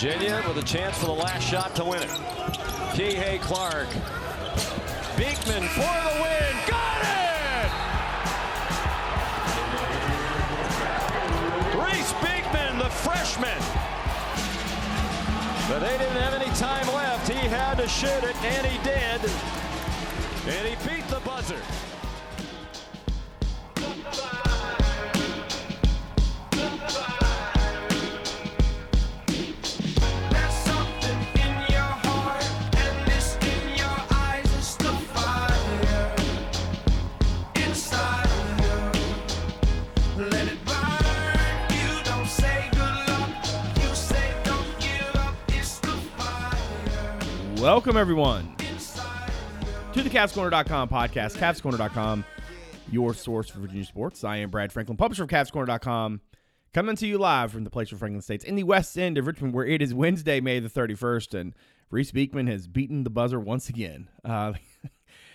Jenya with a chance for the last shot to win it. Kihei Clark. Beekman for the win. Got it! Reece Beekman, the freshman. But they didn't have any time left. He had to shoot it, and he did. And he beat the buzzer. Welcome, everyone, to the CavsCorner.com podcast, CavsCorner.com, your source for Virginia sports. I am Brad Franklin, publisher of CavsCorner.com, coming to you live from the place where Franklin State's in the west end of Richmond, where it is Wednesday, May the 31st, and Reece Beekman has beaten the buzzer once again.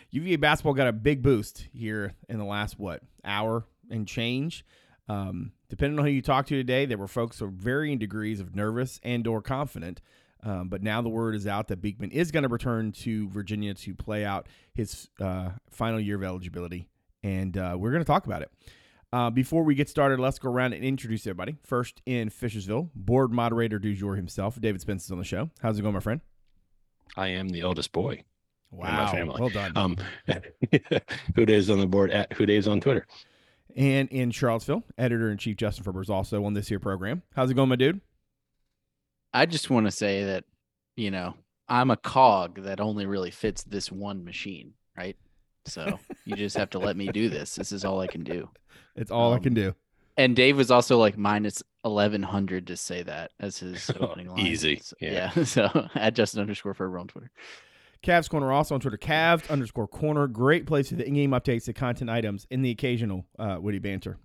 UVA basketball got a big boost here in the last, hour and change. Depending on who you talk to today, there were folks of varying degrees of nervous and or confident. But now the word is out that Beekman is going to return to Virginia to play out his final year of eligibility, and we're going to talk about it. Before we get started, let's go around and introduce everybody. First in Fishersville, board moderator du jour himself, David Spence is on the show. How's it going, my friend? I am the eldest boy. Wow. In my family. Well done. HooDaves on the board, at HooDaves on Twitter. And in Charlottesville, editor-in-chief Justin Ferber is also on this here program. How's it going, my dude? I just want to say that, you know, I'm a cog that only really fits this one machine, right? So you just have to let me do this. This is all I can do. It's all I can do. And Dave was also like minus 1,100 to say that as his opening line. Easy. So, yeah. So at Justin _ Ferber on Twitter. Cavs Corner also on Twitter. Cavs _ Corner. Great place for the in-game updates, the content items, and the occasional witty banter.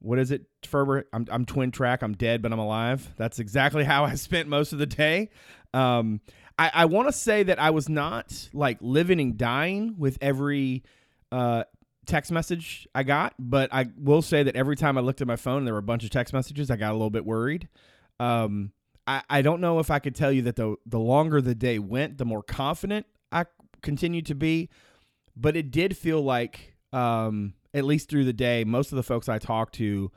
What is it, Ferber? I'm twin track. I'm dead, but I'm alive. That's exactly how I spent most of the day. I want to say that I was not like living and dying with every text message I got, but I will say that every time I looked at my phone and there were a bunch of text messages, I got a little bit worried. I don't know if I could tell you that the longer the day went, the more confident I continued to be, but it did feel like at least through the day, most of the folks I talked to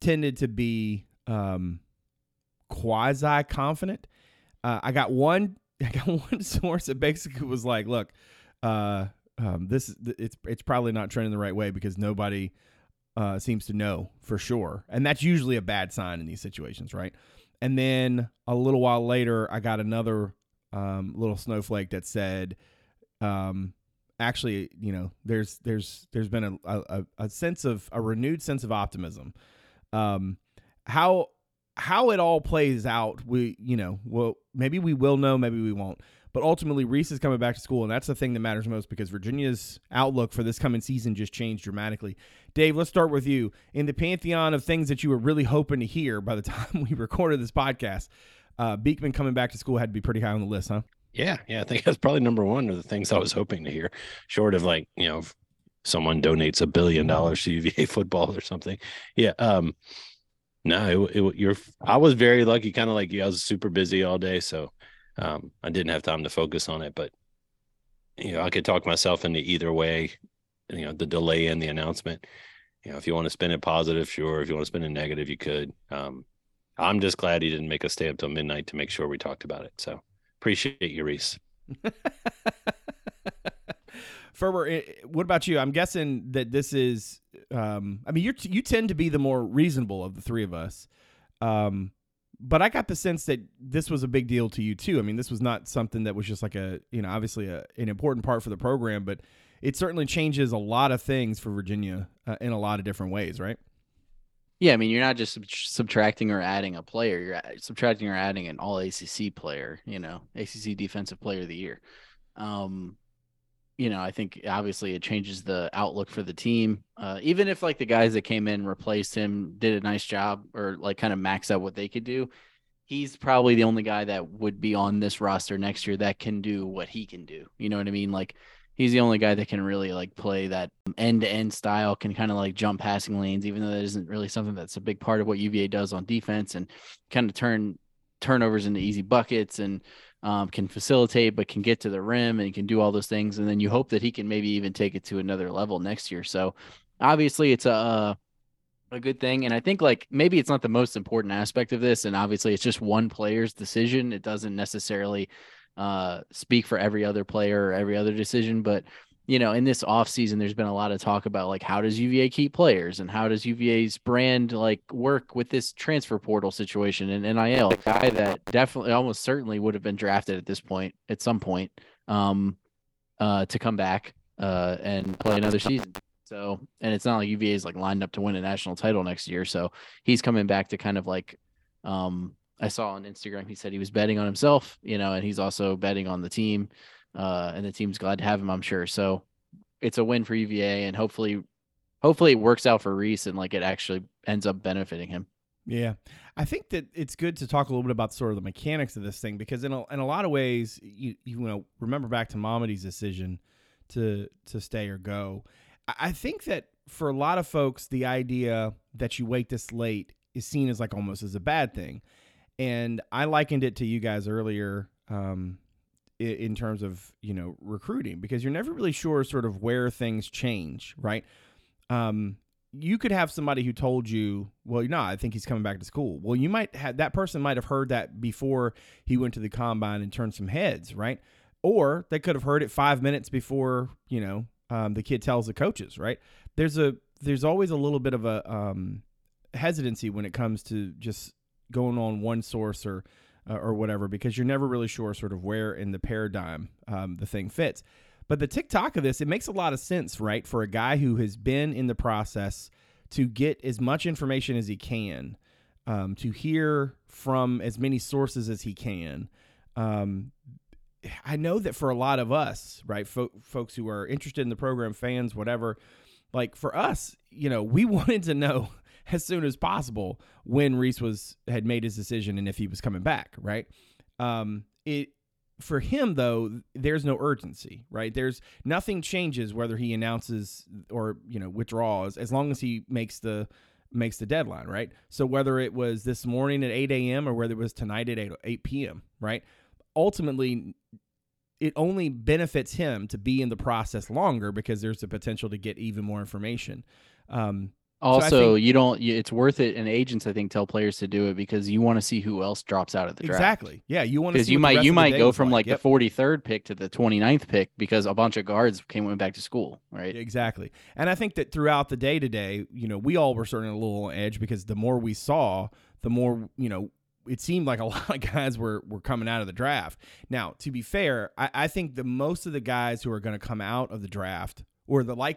tended to be quasi-confident. I got one source that basically was like, "Look, it's probably not trending the right way because nobody seems to know for sure," and that's usually a bad sign in these situations, right? And then a little while later, I got another little snowflake that said. Actually, you know, there's been a sense of a renewed sense of optimism. How it all plays out, maybe we will know, maybe we won't. But ultimately, Reece is coming back to school, and that's the thing that matters most because Virginia's outlook for this coming season just changed dramatically. Dave, let's start with you. In the pantheon of things that you were really hoping to hear by the time we recorded this podcast, Beekman coming back to school had to be pretty high on the list, huh? Yeah, I think that's probably number one of the things I was hoping to hear, short of like, you know, if someone donates $1 billion to UVA football or something. Yeah. I was very lucky, kind of like you. I was super busy all day, so I didn't have time to focus on it. But, you know, I could talk myself into either way, you know, the delay in the announcement. You know, if you want to spin it positive, sure. If you want to spin it negative, you could. I'm just glad he didn't make us stay up till midnight to make sure we talked about it, so. Appreciate you, Reece. Ferber, what about you? I'm guessing that this is, you tend to be the more reasonable of the three of us. But I got the sense that this was a big deal to you too. I mean, this was not something that was just like obviously an important part for the program, but it certainly changes a lot of things for Virginia in a lot of different ways, right? Yeah, I mean, you're not just subtracting or adding a player. You're subtracting or adding an all-ACC player, you know, ACC Defensive Player of the Year. You know, I think obviously it changes the outlook for the team. Even if, like, the guys that came in, replaced him, did a nice job or, like, kind of maxed out what they could do, he's probably the only guy that would be on this roster next year that can do what he can do. You know what I mean? Like, he's the only guy that can really like play that end-to-end style, can kind of like jump passing lanes, even though that isn't really something that's a big part of what UVA does on defense, and kind of turn turnovers into easy buckets and can facilitate, but can get to the rim and can do all those things. And then you hope that he can maybe even take it to another level next year. So obviously it's a good thing. And I think like maybe it's not the most important aspect of this. And obviously it's just one player's decision. It doesn't necessarily speak for every other player or every other decision, but you know, in this offseason, there's been a lot of talk about like, how does UVA keep players and how does UVA's brand like work with this transfer portal situation and NIL, a guy that definitely almost certainly would have been drafted at this point, at some point, to come back and play another season. So, and it's not like UVA's like lined up to win a national title next year. So he's coming back to kind of like, I saw on Instagram, he said he was betting on himself, you know, and he's also betting on the team. And the team's glad to have him, I'm sure. So it's a win for UVA, and hopefully it works out for Reece and like it actually ends up benefiting him. Yeah. I think that it's good to talk a little bit about sort of the mechanics of this thing, because in a lot of ways, you know, remember back to Momedy's decision to stay or go. I think that for a lot of folks, the idea that you wait this late is seen as like almost as a bad thing. And I likened it to you guys earlier, in terms of, you know, recruiting, because you're never really sure sort of where things change, right? You could have somebody who told you, well, you know, I think he's coming back to school. Well, you might have, that person might have heard that before he went to the combine and turned some heads, right? Or they could have heard it 5 minutes before, you know, the kid tells the coaches, right? There's always a little bit of a hesitancy when it comes to just going on one source or whatever, because you're never really sure sort of where in the paradigm the thing fits. But the TikTok of this, it makes a lot of sense, right? For a guy who has been in the process to get as much information as he can, to hear from as many sources as he can. I know that for a lot of us, right, folks who are interested in the program, fans, whatever, like for us, you know, we wanted to know as soon as possible when Reece had made his decision and if he was coming back, right? For him, though, there's no urgency, right? There's nothing changes whether he announces or, you know, withdraws, as long as he makes the deadline, right? So whether it was this morning at 8 a.m. or whether it was tonight at 8 p.m., right? Ultimately, it only benefits him to be in the process longer because there's the potential to get even more information. Also, so it's worth it. And agents, I think, tell players to do it because you want to see who else drops out of the draft. Exactly. Yeah. You want to, because you might go from like the 43rd pick to the 29th pick because a bunch of guards went back to school. Right. Exactly. And I think that throughout the day today, you know, we all were certainly a little on edge because the more we saw, the more, you know, it seemed like a lot of guys were coming out of the draft. Now, to be fair, I think the most of the guys who are going to come out of the draft, or the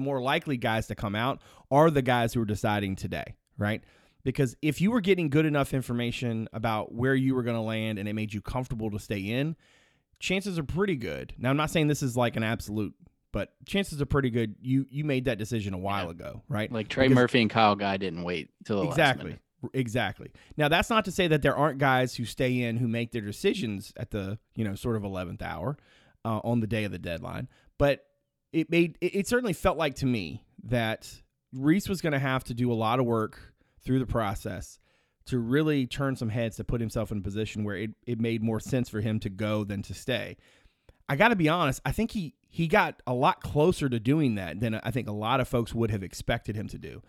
more likely guys to come out, are the guys who are deciding today, right? Because if you were getting good enough information about where you were going to land and it made you comfortable to stay in, chances are pretty good. Now, I'm not saying this is like an absolute, but chances are pretty good you made that decision a while ago, right? Like Trey Murphy and Kyle Guy didn't wait till the last minute. Exactly. Now, that's not to say that there aren't guys who stay in who make their decisions at the, you know, sort of 11th hour on the day of the deadline, but it certainly felt like to me that Reece was going to have to do a lot of work through the process to really turn some heads to put himself in a position where it made more sense for him to go than to stay. I got to be honest, I think he got a lot closer to doing that than I think a lot of folks would have expected him to do.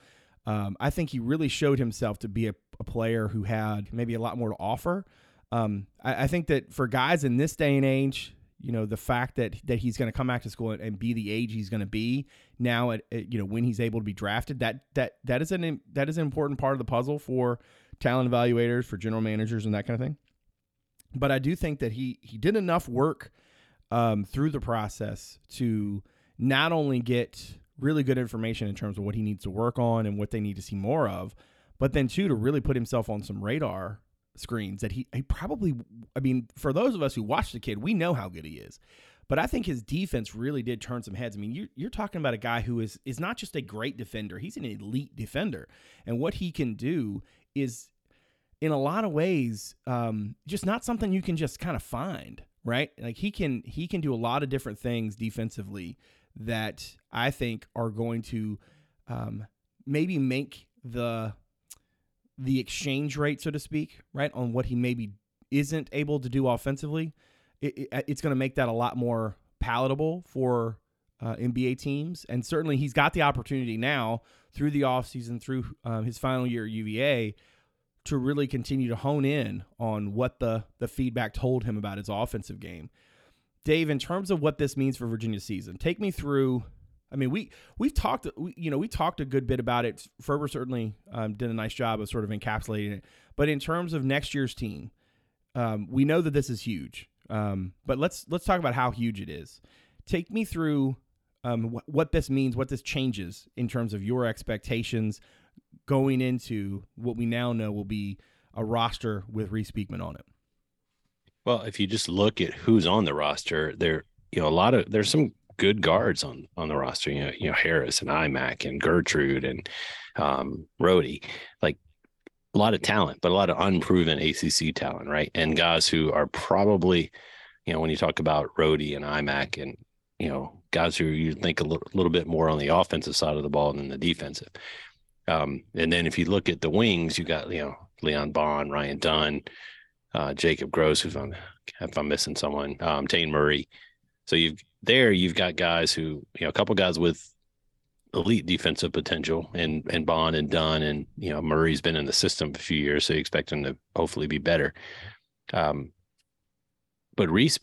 I think he really showed himself to be a player who had maybe a lot more to offer. I think that for guys in this day and age, you know, the fact that he's going to come back to school and be the age he's going to be now at you know, when he's able to be drafted, that is an important part of the puzzle for talent evaluators, for general managers and that kind of thing. But I do think that he did enough work through the process to not only get really good information in terms of what he needs to work on and what they need to see more of, but then too, to really put himself on some radar screens that he probably, I mean, for those of us who watch the kid, we know how good he is, but I think his defense really did turn some heads. I mean, you're talking about a guy who is not just a great defender, he's an elite defender. And what he can do is, in a lot of ways, just not something you can just kind of find, right? Like he can do a lot of different things defensively that I think are going to maybe make the the exchange rate, so to speak, right, on what he maybe isn't able to do offensively, it's going to make that a lot more palatable for NBA teams. And certainly he's got the opportunity now through the offseason, through his final year at UVA, to really continue to hone in on what the feedback told him about his offensive game. Dave, in terms of what this means for Virginia's season, take me through. I mean, we talked a good bit about it. Ferber certainly did a nice job of sort of encapsulating it. But in terms of next year's team, we know that this is huge. But let's talk about how huge it is. Take me through what this means, what this changes in terms of your expectations going into what we now know will be a roster with Reece Beekman on it. Well, if you just look at who's on the roster, there's some good guards on the roster. You know Harris and IMAC and Gertrude and Rhodey, like a lot of talent, but a lot of unproven ACC talent, right? And guys who are probably, when you talk about Rhodey and IMAC, and guys who you think a little bit more on the offensive side of the ball than the defensive. And then if you look at the wings, you got Leon Bond, Ryan Dunn, Jacob Gross, if I'm missing someone, Taine Murray. So you've got guys who, a couple guys with elite defensive potential, and Bond and Dunn, and Murray's been in the system for a few years, so you expect him to hopefully be better. But Reece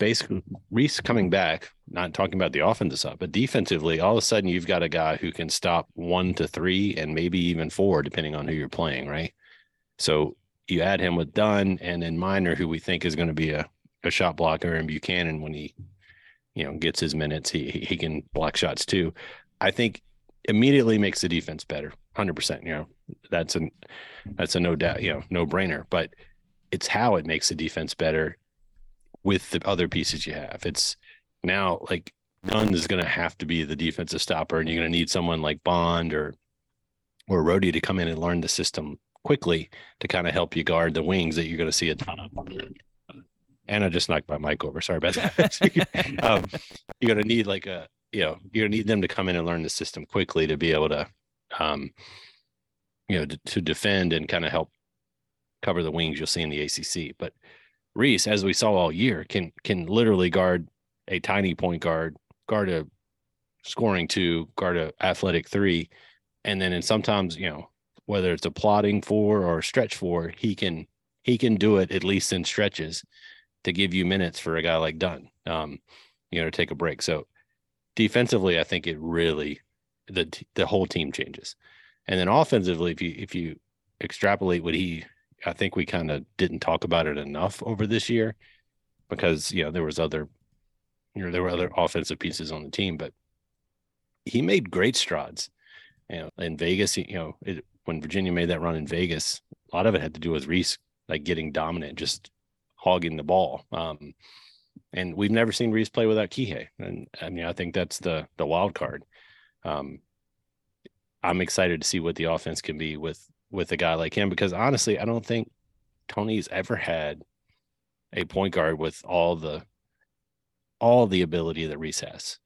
coming back, not talking about the offensive side, but defensively, all of a sudden you've got a guy who can stop 1 to 3 and maybe even 4, depending on who you're playing, right? So you add him with Dunn and then Minor, who we think is going to be a shot blocker, and Buchanan, when he, gets his minutes, he can block shots too. I think immediately makes the defense better, 100%. That's a no doubt, no brainer. But it's how it makes the defense better with the other pieces you have. It's now like Dunn is going to have to be the defensive stopper, and you're going to need someone like Bond or Rhodey to come in and learn the system quickly to kind of help you guard the wings that you're going to see a ton of. And I just knocked my mic over. Sorry about that. You're going to need you're going to need them to come in and learn the system quickly to be able to, to defend and kind of help cover the wings you'll see in the ACC. But Reece, as we saw all year, can literally guard a tiny point guard, guard a scoring 2, guard a athletic 3, and then sometimes, whether it's a plotting 4 or a stretch 4, he can do it at least in stretches to give you minutes for a guy like Dunn, to take a break. So defensively, I think it really, the whole team changes. And then offensively, if you extrapolate what I think we kind of didn't talk about it enough over this year because, there were other offensive pieces on the team, but he made great strides. In Vegas, when Virginia made that run in Vegas, a lot of it had to do with Reece, like getting dominant, just hogging the ball. And we've never seen Reece play without Kihei. And I think that's the wild card. I'm excited to see what the offense can be with a guy like him, because honestly, I don't think Tony's ever had a point guard with all the ability that Reece has.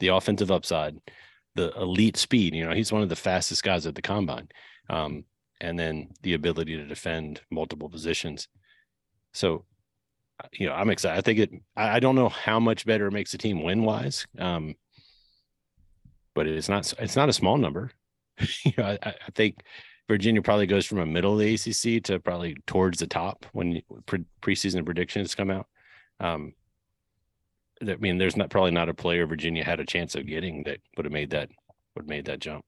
The offensive upside, the elite speed, he's one of the fastest guys at the combine. And then the ability to defend multiple positions. So, I'm excited. I think I don't know how much better it makes the team win wise. But it's not a small number. I think Virginia probably goes from a middle of the ACC to probably towards the top when preseason predictions come out. There's probably not a player Virginia had a chance of getting that would have made that jump.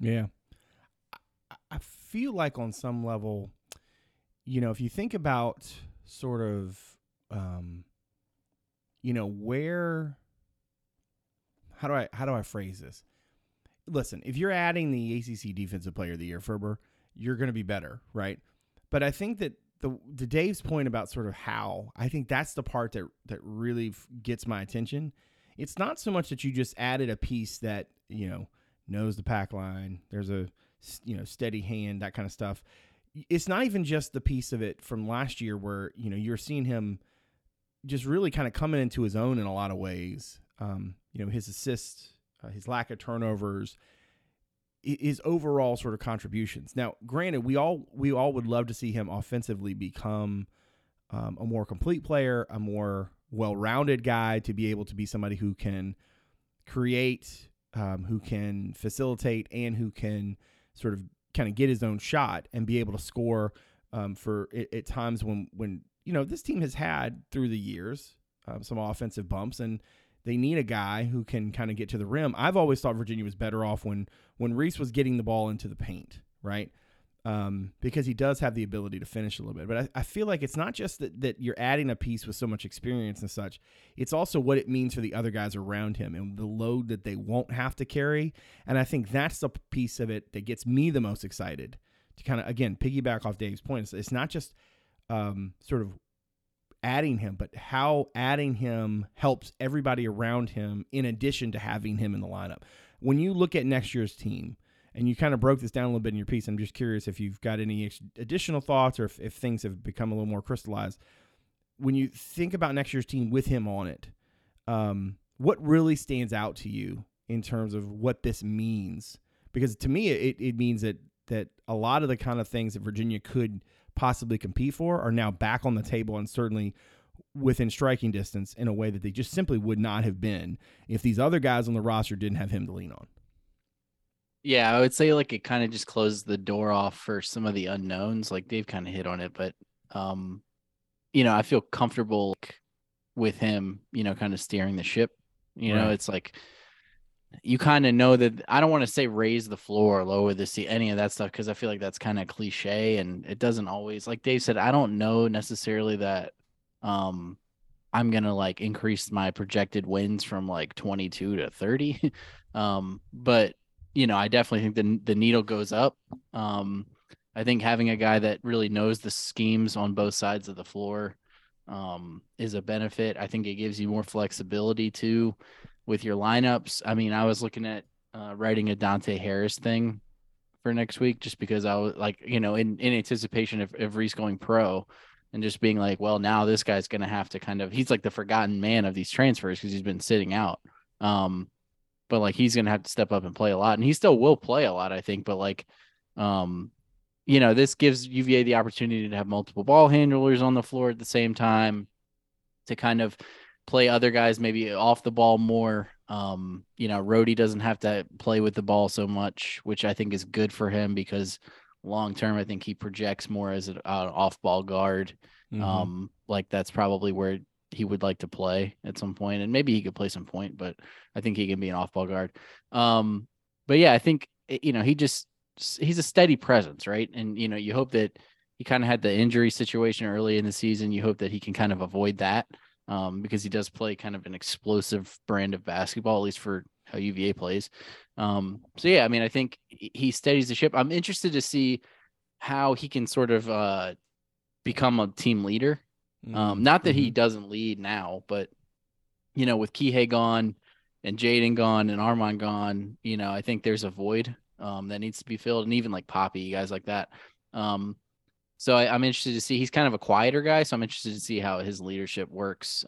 Yeah, I feel like on some level, if you think about sort of, how do I phrase this? Listen, if you're adding the ACC Defensive Player of the Year, Ferber, you're going to be better, right? But I think that to Dave's point about sort of how, I think that's the part that really gets my attention. It's not so much that you just added a piece that, knows the pack line, there's a, steady hand, that kind of stuff. It's not even just the piece of it from last year where, you're seeing him just really kind of coming into his own in a lot of ways. His assists, his lack of turnovers. his overall sort of contributions. Now, granted, we all would love to see him offensively become a more complete player, a more well-rounded guy, to be able to be somebody who can create, who can facilitate, and who can sort of kind of get his own shot and be able to score for at times when you know, this team has had through the years some offensive bumps, and they need a guy who can kind of get to the rim. I've always thought Virginia was better off when Reece was getting the ball into the paint, right? Because he does have the ability to finish a little bit. But I feel like it's not just that you're adding a piece with so much experience and such. It's also what it means for the other guys around him and the load that they won't have to carry. And I think that's the piece of it that gets me the most excited, to kind of, again, piggyback off Dave's point. It's not just sort of adding him, but how adding him helps everybody around him in addition to having him in the lineup. When you look at next year's team, and you kind of broke this down a little bit in your piece, I'm just curious if you've got any additional thoughts, or if things have become a little more crystallized. When you think about next year's team with him on it, what really stands out to you in terms of what this means? Because to me, it means that a lot of the kind of things that Virginia could possibly compete for are now back on the table, and certainly within striking distance, in a way that they just simply would not have been if these other guys on the roster didn't have him to lean on. Yeah, I would say like it kind of just closed the door off for some of the unknowns. Like Dave kind of hit on it, but you know, I feel comfortable with him, you know, kind of steering the ship. You right. know, it's like you kind of know that I don't want to say raise the floor or lower the seat, any of that stuff, because I feel like that's kind of cliche, and it doesn't always, like Dave said, I don't know necessarily that I'm going to like increase my projected wins from like 22 to 30. But you know, I definitely think the needle goes up. I think having a guy that really knows the schemes on both sides of the floor is a benefit. I think it gives you more flexibility too with your lineups. I mean, I was looking at writing a Dante Harris thing for next week, just because I was like, you know, in anticipation of Reece going pro, and just being like, well, now this guy's going to have to kind of, he's like the forgotten man of these transfers because he's been sitting out. But like, he's going to have to step up and play a lot, and he still will play a lot, I think. But like, you know, this gives UVA the opportunity to have multiple ball handlers on the floor at the same time, to kind of play other guys, maybe off the ball more. You know, Rhodey doesn't have to play with the ball so much, which I think is good for him, because long-term, I think he projects more as an off-ball guard. Mm-hmm. Like that's probably where he would like to play at some point, and maybe he could play some point, but I think he can be an off-ball guard. But yeah, I think, you know, he's a steady presence, right? And, you know, you hope that he kind of had the injury situation early in the season. You hope that he can kind of avoid that because he does play kind of an explosive brand of basketball, at least for how UVA plays. So yeah, I mean, I think he steadies the ship. I'm interested to see how he can sort of become a team leader. Not that he doesn't lead now, but you know, with Kihei gone and Jaden gone and Armand gone, you know, I think there's a void that needs to be filled, and even like Poppy, guys like that. So I'm interested to see. He's kind of a quieter guy, so I'm interested to see how his leadership works.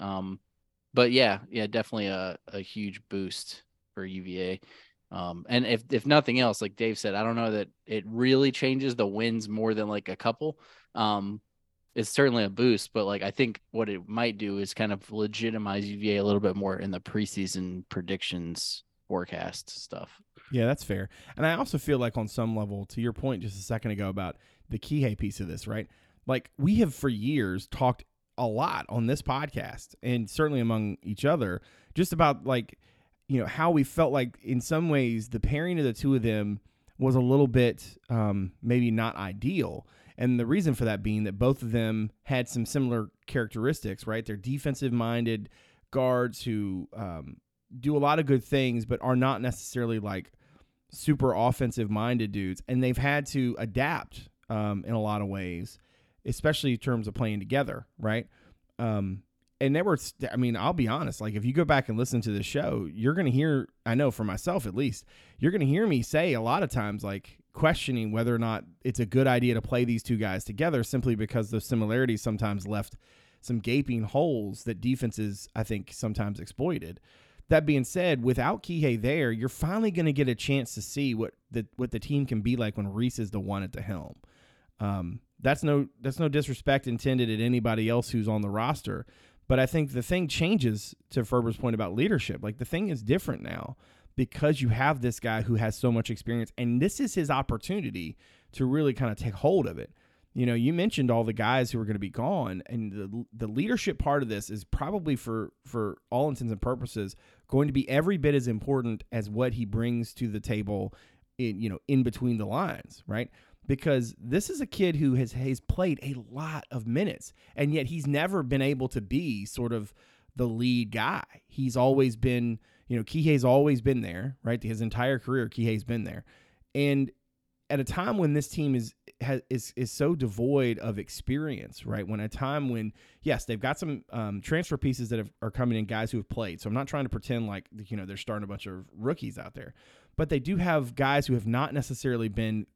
But yeah, definitely a huge boost for UVA. And if nothing else, like Dave said, I don't know that it really changes the wins more than like a couple. It's certainly a boost, but like I think what it might do is kind of legitimize UVA a little bit more in the preseason predictions, forecast stuff. Yeah, that's fair. And I also feel like on some level, to your point just a second ago about the Kihei piece of this, right? Like we have for years talked a lot on this podcast, and certainly among each other, just about like, you know, how we felt like in some ways the pairing of the two of them was a little bit maybe not ideal. And the reason for that being that both of them had some similar characteristics, right? They're defensive-minded guards who do a lot of good things, but are not necessarily like super offensive-minded dudes. And they've had to adapt in a lot of ways, especially in terms of playing together, right? And they were, I mean, I'll be honest, like if you go back and listen to the show, you're going to hear, I know for myself at least, you're going to hear me say a lot of times like, questioning whether or not it's a good idea to play these two guys together, simply because those similarities sometimes left some gaping holes that defenses, I think, sometimes exploited. That being said, without Kihei there, you're finally going to get a chance to see what the team can be like when Reece is the one at the helm. That's no disrespect intended at anybody else who's on the roster, but I think the thing changes to Ferber's point about leadership. Like, the thing is different now because you have this guy who has so much experience, and this is his opportunity to really kind of take hold of it. You know, you mentioned all the guys who are going to be gone, and the leadership part of this is probably, for all intents and purposes, going to be every bit as important as what he brings to the table in between the lines, right? Because this is a kid who has played a lot of minutes, and yet he's never been able to be sort of the lead guy. He's always been, Kihei's always been there, right? His entire career, Kihei's been there. And at a time when this team is so devoid of experience, right? When a time when, yes, they've got some transfer pieces that are coming in, guys who have played. So I'm not trying to pretend like, they're starting a bunch of rookies out there, but they do have guys who have not necessarily been,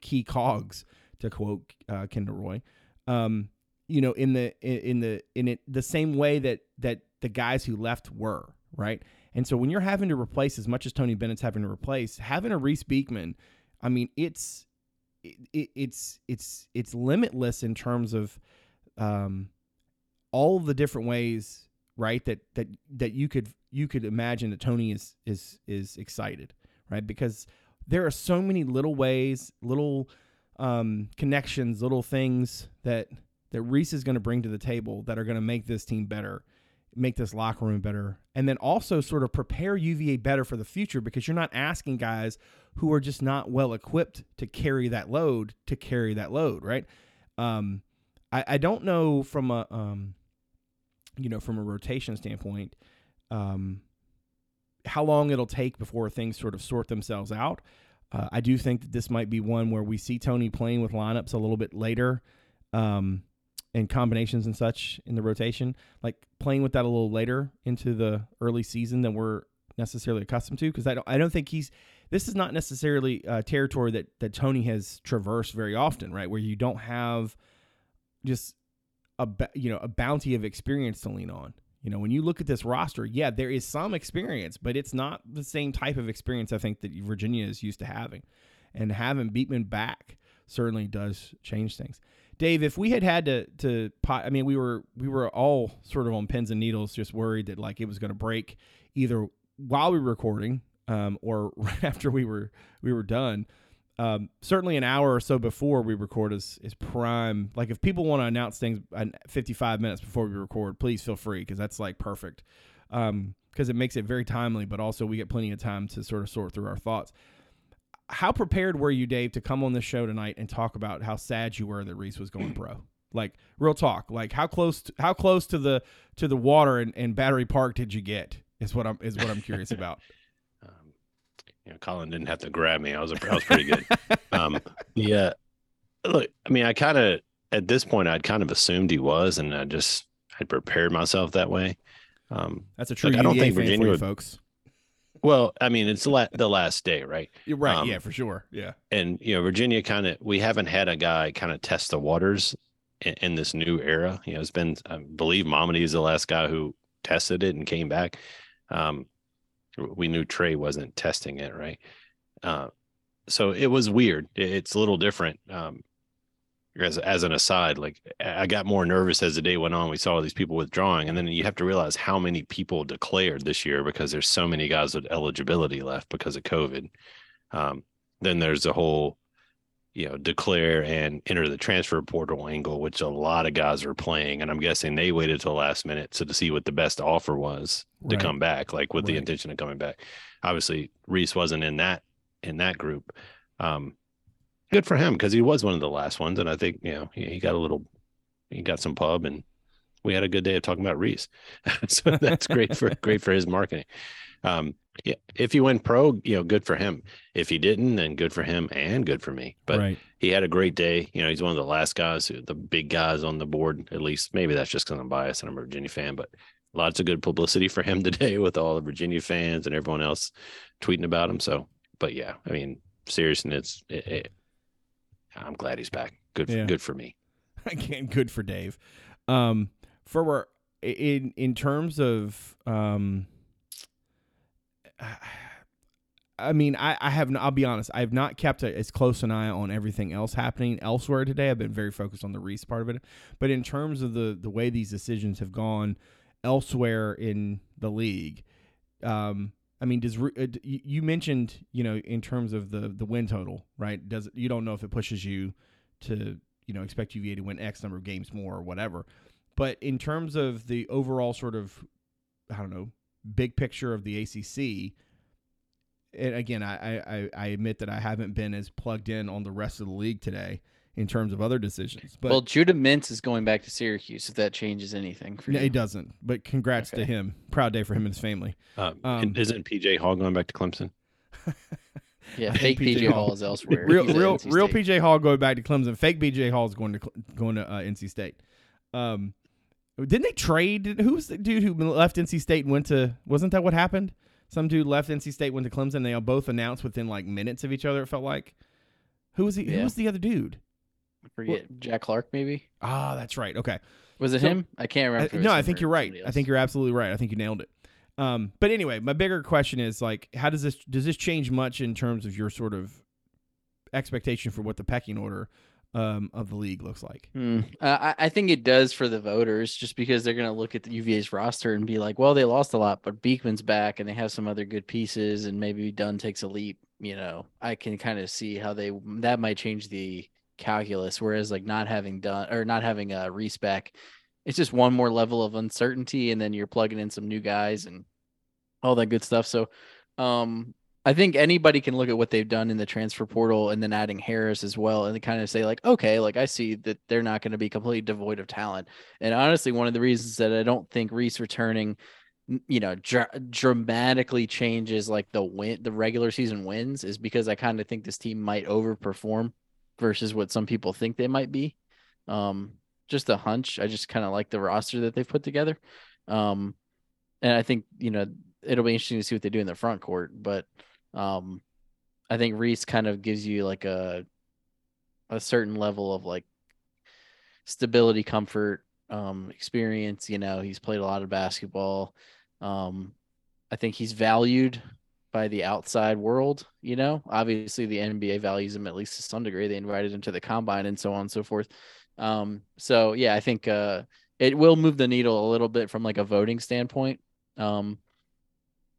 key cogs, to quote Kendall Roy, the same way that the guys who left were, right? And so when you're having to replace as much as Tony Bennett's having to replace, having a Reece Beekman, I mean, it's limitless in terms of all the different ways, right, that you could imagine that Tony is excited, right? Because there are so many little ways, little connections, little things that Reece is going to bring to the table that are going to make this team better, make this locker room better, and then also sort of prepare UVA better for the future, because you're not asking guys who are just not well equipped to carry that load, right? I don't know from a rotation standpoint how long it'll take before things sort of sort themselves out. I do think that this might be one where we see Tony playing with lineups a little bit later, and combinations and such in the rotation, like playing with that a little later into the early season than we're necessarily accustomed to. Cause I don't think this is not necessarily territory that Tony has traversed very often, right? Where you don't have just a bounty of experience to lean on. When you look at this roster, yeah, there is some experience, but it's not the same type of experience I think that Virginia is used to having, and having Beekman back certainly does change things. Dave, if we had to we were all sort of on pins and needles, just worried that like it was going to break either while we were recording or right after we were done. Certainly an hour or so before we record is prime. Like, if people want to announce things 55 minutes before we record, please feel free, because that's like perfect, because it makes it very timely, but also we get plenty of time to sort of sort through our thoughts. How prepared were you, Dave, to come on the show tonight and talk about how sad you were that Reece was going pro? Like, real talk. Like, how close to the water and Battery Park did you get? Is what I'm curious about. Colin didn't have to grab me. I was pretty good. Yeah. Look, I mean, at this point, I'd kind of assumed he was, and I'd prepared myself that way. That's a true. Look, I don't think Virginia would, folks. Well, I mean, it's the last day, right? You're right. Yeah, for sure. Yeah. And, Virginia we haven't had a guy kind of test the waters in this new era. It's been, I believe Mamadi is the last guy who tested it and came back. We knew Trey wasn't testing it, right? So it was weird. It's a little different. As an aside, like, I got more nervous as the day went on. We saw all these people withdrawing, and then you have to realize how many people declared this year, because there's so many guys with eligibility left because of COVID. Then there's the whole, declare and enter the transfer portal angle, which a lot of guys are playing. And I'm guessing they waited till the last minute to see what the best offer was to come back, like with the intention of coming back. Obviously, Reece wasn't in that group. Good for him, because he was one of the last ones, and I think he got some pub, and we had a good day of talking about Reece. So that's great for his marketing. Yeah, if he went pro, good for him. If he didn't, then good for him and good for me. But He had a great day. He's one of the last guys, the big guys on the board. At least maybe that's just because I'm biased and I'm a Virginia fan, but lots of good publicity for him today with all the Virginia fans and everyone else tweeting about him. So, but yeah, I mean, seriously, I'm glad he's back. Good for me. Again, good for Dave. For in terms of I mean, I'll be honest. I have not kept as close an eye on everything else happening elsewhere today. I've been very focused on the Reece part of it. But in terms of the way these decisions have gone elsewhere in the league, I mean, does you mentioned, you know, in terms of the win total, right? Does you don't know if it pushes you to, you know, expect UVA to win X number of games more or whatever. But in terms of the overall sort of, I don't know, big picture of the ACC, and again, I admit that I haven't been as plugged in on the rest of the league today in terms of other decisions. But well, Judah Mintz is going back to Syracuse, if that changes anything for you. It doesn't, but congrats to him. Proud day for him and his family. Isn't P.J. Hall going back to Clemson? Yeah, fake P.J. Hall is elsewhere. Real P.J. Hall going back to Clemson. Fake P.J. Hall is going to NC State. Didn't they trade? Who was the dude who left NC State and went to – wasn't that what happened? Some dude left NC State, went to Clemson. They all both announced within like minutes of each other, it felt like. Who was he? Yeah. Who was the other dude? I forget. What? Jack Clark, maybe? Ah, that's right. Okay. Was it him? I can't remember. No, I think you're right. I think you're absolutely right. I think you nailed it. But anyway, my bigger question is like, how does this change much in terms of your sort of expectation for what the pecking order of the league looks like? I think it does for the voters, just because they're going to look at the UVA's roster and be like, well, they lost a lot, but Beekman's back and they have some other good pieces, and maybe Dunn takes a leap. You know, I can kind of see how that might change the calculus. Whereas like not having Dunn or not having a Reece back, it's just one more level of uncertainty. And then you're plugging in some new guys and all that good stuff. So, I think anybody can look at what they've done in the transfer portal and then adding Harris as well and kind of say like, okay, like I see that they're not going to be completely devoid of talent. And honestly, one of the reasons that I don't think Reece returning, you know, dramatically changes like the regular season wins is because I kind of think this team might overperform versus what some people think they might be. Just a hunch. I just kind of like the roster that they've put together. And I think, you know, it'll be interesting to see what they do in the front court, but I think Reece kind of gives you like a certain level of like stability, comfort, experience. You know, he's played a lot of basketball. I think he's valued by the outside world. You know, obviously the NBA values him at least to some degree. They invited him to the combine and so on and so forth. So yeah, I think it will move the needle a little bit from like a voting standpoint.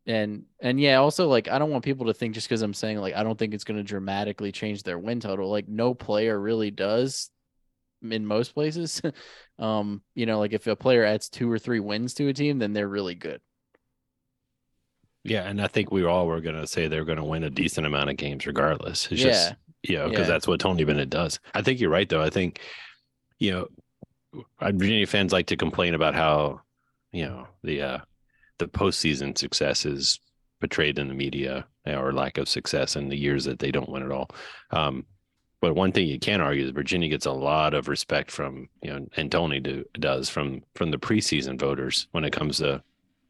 And yeah, also like, I don't want people to think just because I'm saying like, I don't think it's going to dramatically change their win total. Like no player really does in most places. You know, like if a player adds 2 or 3 wins to a team, then they're really good. Yeah. And I think we all were going to say they're going to win a decent amount of games regardless. It's just, you know, because that's what Tony Bennett does. I think you're right though. I think, you know, Virginia fans like to complain about how, you know, the postseason success is portrayed in the media, or lack of success in the years that they don't win at all. But one thing you can argue is Virginia gets a lot of respect from, you know, and Tony does from the preseason voters when it comes to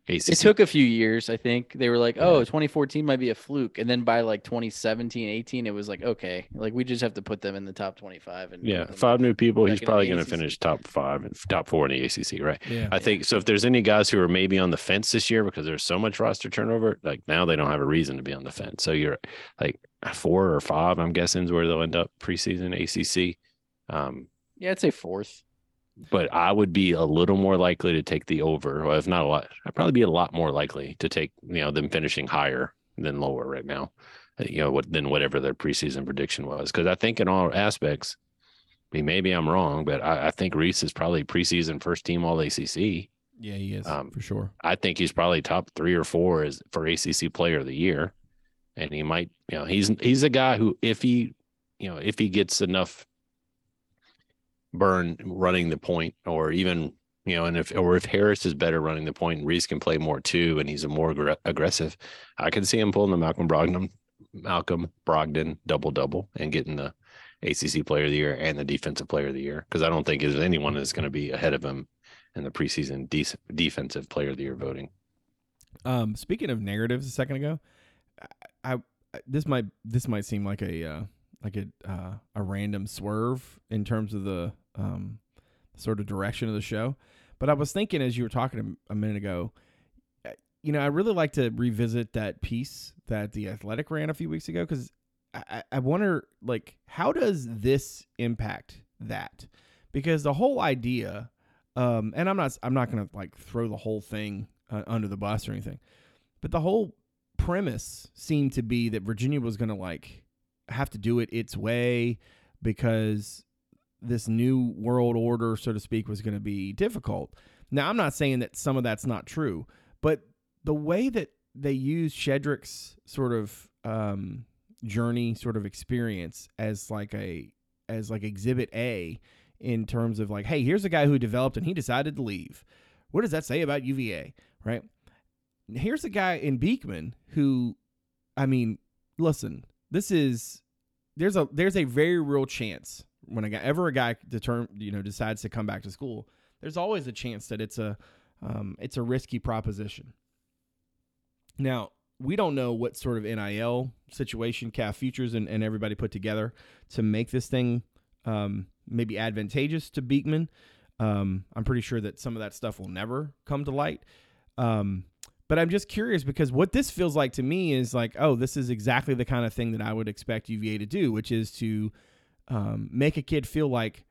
ACC. It took a few years, I think. They were like, oh, 2014 might be a fluke. And then by like 2017, 18, it was like, okay, like we just have to put them in the top 25. And yeah, 5 new people. He's probably going to finish top 4 in the ACC, right? Yeah. I think so. If there's any guys who are maybe on the fence this year because there's so much roster turnover, like now they don't have a reason to be on the fence. So you're like 4 or 5, I'm guessing, is where they'll end up preseason ACC. Yeah, I'd say 4th. But I would be a little more likely to take the over, or if not a lot, I'd probably be a lot more likely to take, you know, them finishing higher than lower right now, you know, than whatever their preseason prediction was. Because I think in all aspects, I mean, maybe I'm wrong, but I think Reece is probably preseason first team all ACC. Yeah, he is for sure. I think he's probably top 3 or 4 is for ACC Player of the Year, and he might, you know, he's a guy who if he gets enough burn running the point, or even, you know, and if Harris is better running the point and Reece can play more too, and he's a more aggressive, I can see him pulling the Malcolm Brogdon double-double and getting the ACC Player of the Year and the Defensive Player of the Year, because I don't think there's anyone that's going to be ahead of him in the preseason Defensive Player of the Year voting. Speaking of narratives a second ago, this might seem like a random swerve in terms of the sort of direction of the show. But I was thinking as you were talking a minute ago, you know, I really like to revisit that piece that The Athletic ran a few weeks ago, because I wonder, like, how does this impact that? Because the whole idea, and I'm not going to, like, throw the whole thing under the bus or anything, but the whole premise seemed to be that Virginia was going to, like, have to do it its way because this new world order, so to speak, was going to be difficult. Now, I'm not saying that some of that's not true, but the way that they use Shedrick's sort of journey, sort of experience as like exhibit A in terms of like, hey, here's a guy who developed and he decided to leave. What does that say about UVA, right? Here's a guy in Beekman who, I mean, listen, there's a very real chance when a guy decides to come back to school, there's always a chance that it's a risky proposition. Now, we don't know what sort of NIL situation Cavs Futures and everybody put together to make this thing maybe advantageous to Beekman. I'm pretty sure that some of that stuff will never come to light. But I'm just curious, because what this feels like to me is like, oh, this is exactly the kind of thing that I would expect UVA to do, which is to make a kid feel like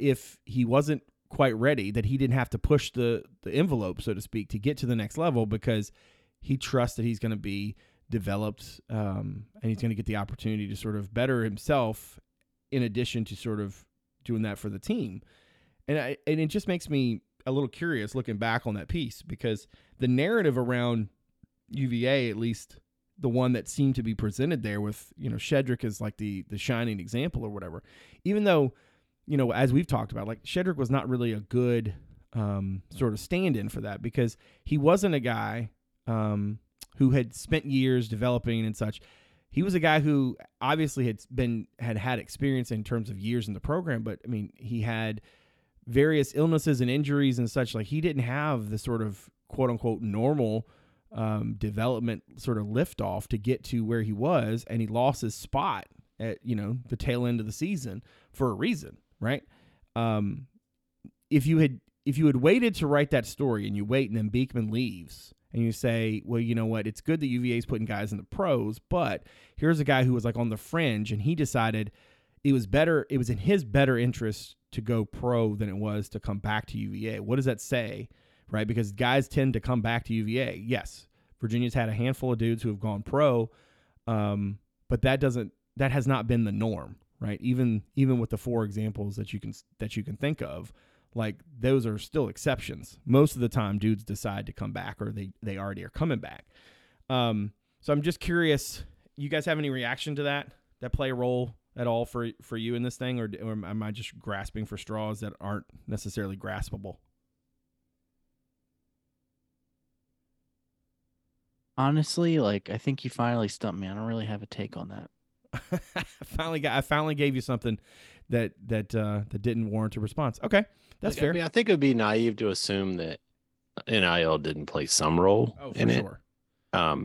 if he wasn't quite ready, that he didn't have to push the envelope, so to speak, to get to the next level, because he trusts that he's going to be developed and he's going to get the opportunity to sort of better himself in addition to sort of doing that for the team. And it just makes me a little curious looking back on that piece, because the narrative around UVA, at least the one that seemed to be presented there with, you know, Shedrick as like the shining example or whatever, even though, you know, as we've talked about, like Shedrick was not really a good sort of stand-in for that, because he wasn't a guy who had spent years developing and such. He was a guy who obviously had experience in terms of years in the program, but I mean, he had various illnesses and injuries and such. Like, he didn't have the sort of quote unquote normal development sort of liftoff to get to where he was. And he lost his spot at, you know, the tail end of the season for a reason, right? If you had waited to write that story and you wait and then Beekman leaves, and you say, well, you know what? It's good that UVA's putting guys in the pros, but here's a guy who was like on the fringe, and he decided it was in his better interest to go pro than it was to come back to UVA. What does that say, right? Because guys tend to come back to UVA. Yes, Virginia's had a handful of dudes who have gone pro, but that has not been the norm, right? Even with the four examples that you can think of. Like, those are still exceptions. Most of the time, dudes decide to come back, or they already are coming back. So I'm just curious, you guys have any reaction to that? That play a role at all for you in this thing? Or am I just grasping for straws that aren't necessarily graspable? Honestly, like, I think you finally stumped me. I don't really have a take on that. I finally gave you something that didn't warrant a response. Okay, that's fair. I mean, I think it would be naive to assume that NIL didn't play some role in it. Sure.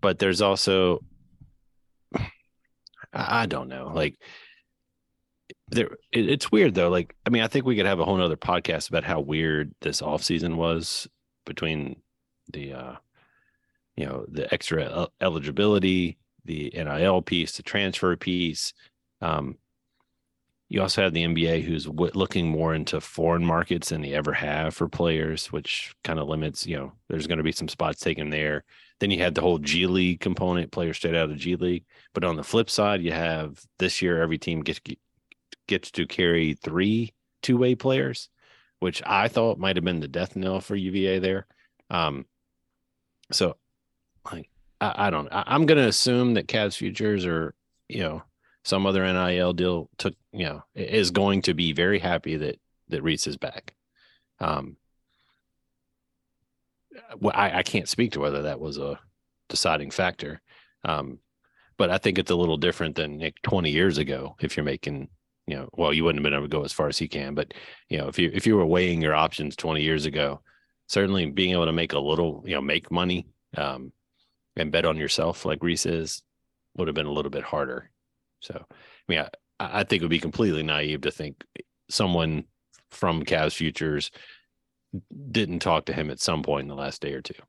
But there's also, I don't know, like, it's weird though. Like, I mean, I think we could have a whole nother podcast about how weird this offseason was between the, you know, the extra eligibility, the NIL piece, the transfer piece. You also have the NBA, who's looking more into foreign markets than they ever have for players, which kind of limits, you know, there's going to be some spots taken there. Then you had the whole G League component, players straight out of G League. But on the flip side, you have this year, every team gets to carry 3 two-way players, which I thought might have been the death knell for UVA there. So, like, I don't know. I'm going to assume that Cavs Futures are, you know, some other NIL deal took, you know, is going to be very happy that Reece is back. Well, I can't speak to whether that was a deciding factor, but I think it's a little different than, like, 20 years ago. If you're making, you know, well, you wouldn't have been able to go as far as he can, but, you know, if you were weighing your options 20 years ago, certainly being able to make a little, you know, make money and bet on yourself like Reece is would have been a little bit harder. So, I mean, I think it would be completely naive to think someone from Cavs Futures didn't talk to him at some point in the last day or two.